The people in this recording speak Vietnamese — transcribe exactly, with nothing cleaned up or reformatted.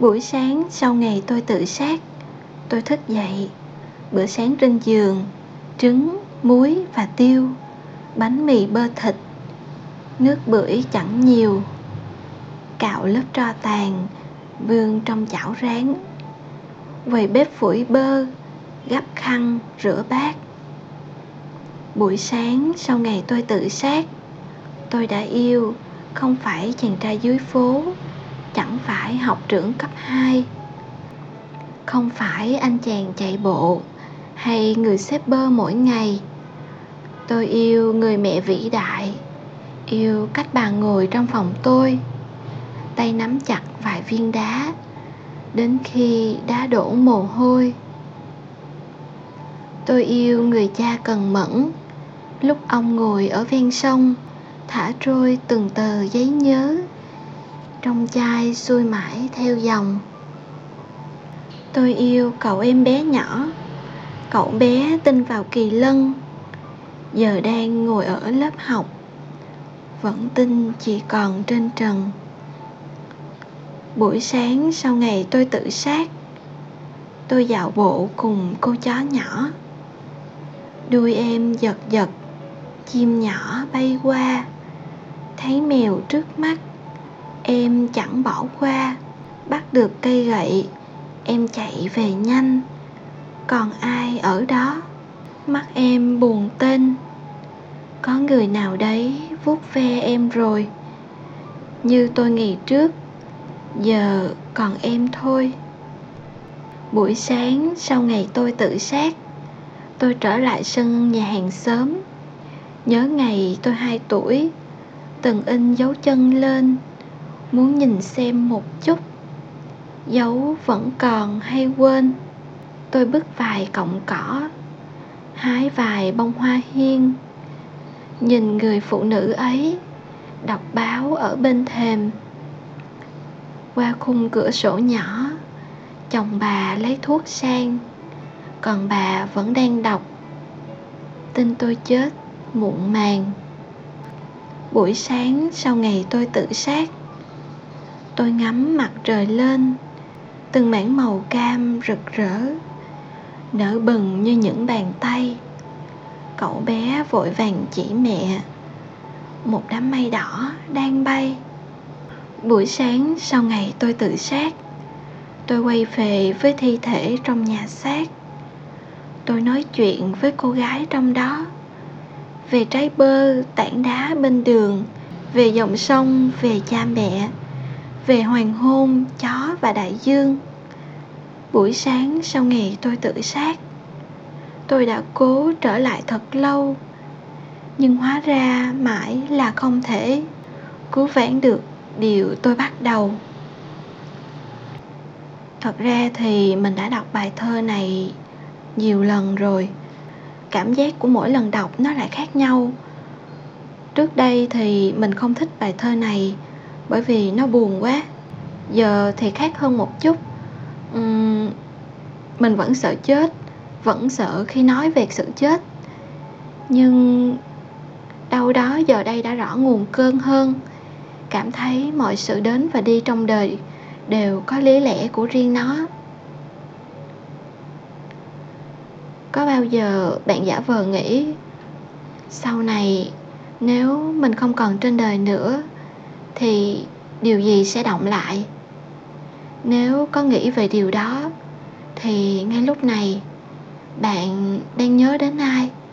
Buổi sáng sau ngày tôi tự sát, tôi thức dậy. Bữa sáng trên giường: trứng, muối và tiêu, bánh mì bơ thịt, nước bưởi chẳng nhiều. Cạo lớp tro tàn vương trong chảo rán, quầy bếp phủi bơ, gắp khăn, rửa bát. Buổi sáng sau ngày tôi tự sát, tôi đã yêu không phải chàng trai dưới phố, chẳng phải học trưởng cấp hai, không phải anh chàng chạy bộ hay người xếp bơ mỗi ngày. Tôi yêu người mẹ vĩ đại, yêu cách bà ngồi trong phòng tôi, tay nắm chặt vài viên đá đến khi đá đổ mồ hôi. Tôi yêu người cha cần mẫn, lúc ông ngồi ở ven sông thả trôi từng tờ giấy nhớ trong chai xuôi mãi theo dòng. Tôi yêu cậu em bé nhỏ, cậu bé tin vào kỳ lân, giờ đang ngồi ở lớp học, vẫn tin chỉ còn trên trần. Buổi sáng sau ngày tôi tự sát, tôi dạo bộ cùng cô chó nhỏ. Đuôi em giật giật, chim nhỏ bay qua, thấy mèo trước mắt, em chẳng bỏ qua. Bắt được cây gậy, em chạy về nhanh, còn ai ở đó? Mắt em buồn tên, có người nào đấy vuốt ve em rồi. Như tôi nghĩ trước, giờ còn em thôi. Buổi sáng sau ngày tôi tự sát, tôi trở lại sân nhà hàng sớm, nhớ ngày tôi hai tuổi, từng in dấu chân lên, muốn nhìn xem một chút dấu vẫn còn hay quên. Tôi bứt vài cọng cỏ, hái vài bông hoa hiên, nhìn người phụ nữ ấy đọc báo ở bên thềm. Qua khung cửa sổ nhỏ, chồng bà lấy thuốc sang, còn bà vẫn đang đọc tin tôi chết muộn màng. Buổi sáng sau ngày tôi tự sát, tôi ngắm mặt trời lên, từng mảng màu cam rực rỡ, nở bừng như những bàn tay. Cậu bé vội vàng chỉ mẹ, một đám mây đỏ đang bay. Buổi sáng sau ngày tôi tự sát, tôi quay về với thi thể trong nhà xác. Tôi nói chuyện với cô gái trong đó, về trái bơ, tảng đá bên đường, về dòng sông, về cha mẹ, về hoàng hôn, chó và đại dương. Buổi sáng sau ngày tôi tự sát, tôi đã cố trở lại thật lâu, nhưng hóa ra mãi là không thể cứu vãn được điều tôi bắt đầu. Thật ra thì mình đã đọc bài thơ này nhiều lần rồi, cảm giác của mỗi lần đọc nó lại khác nhau. Trước đây thì mình không thích bài thơ này bởi vì nó buồn quá. Giờ thì khác hơn một chút. uhm, Mình vẫn sợ chết, vẫn sợ khi nói về sự chết, nhưng đâu đó giờ đây đã rõ nguồn cơn hơn. Cảm thấy mọi sự đến và đi trong đời đều có lý lẽ của riêng nó. Có bao giờ bạn giả vờ nghĩ sau này nếu mình không còn trên đời nữa thì điều gì sẽ động lại? Nếu có nghĩ về điều đó thì ngay lúc này bạn đang nhớ đến ai?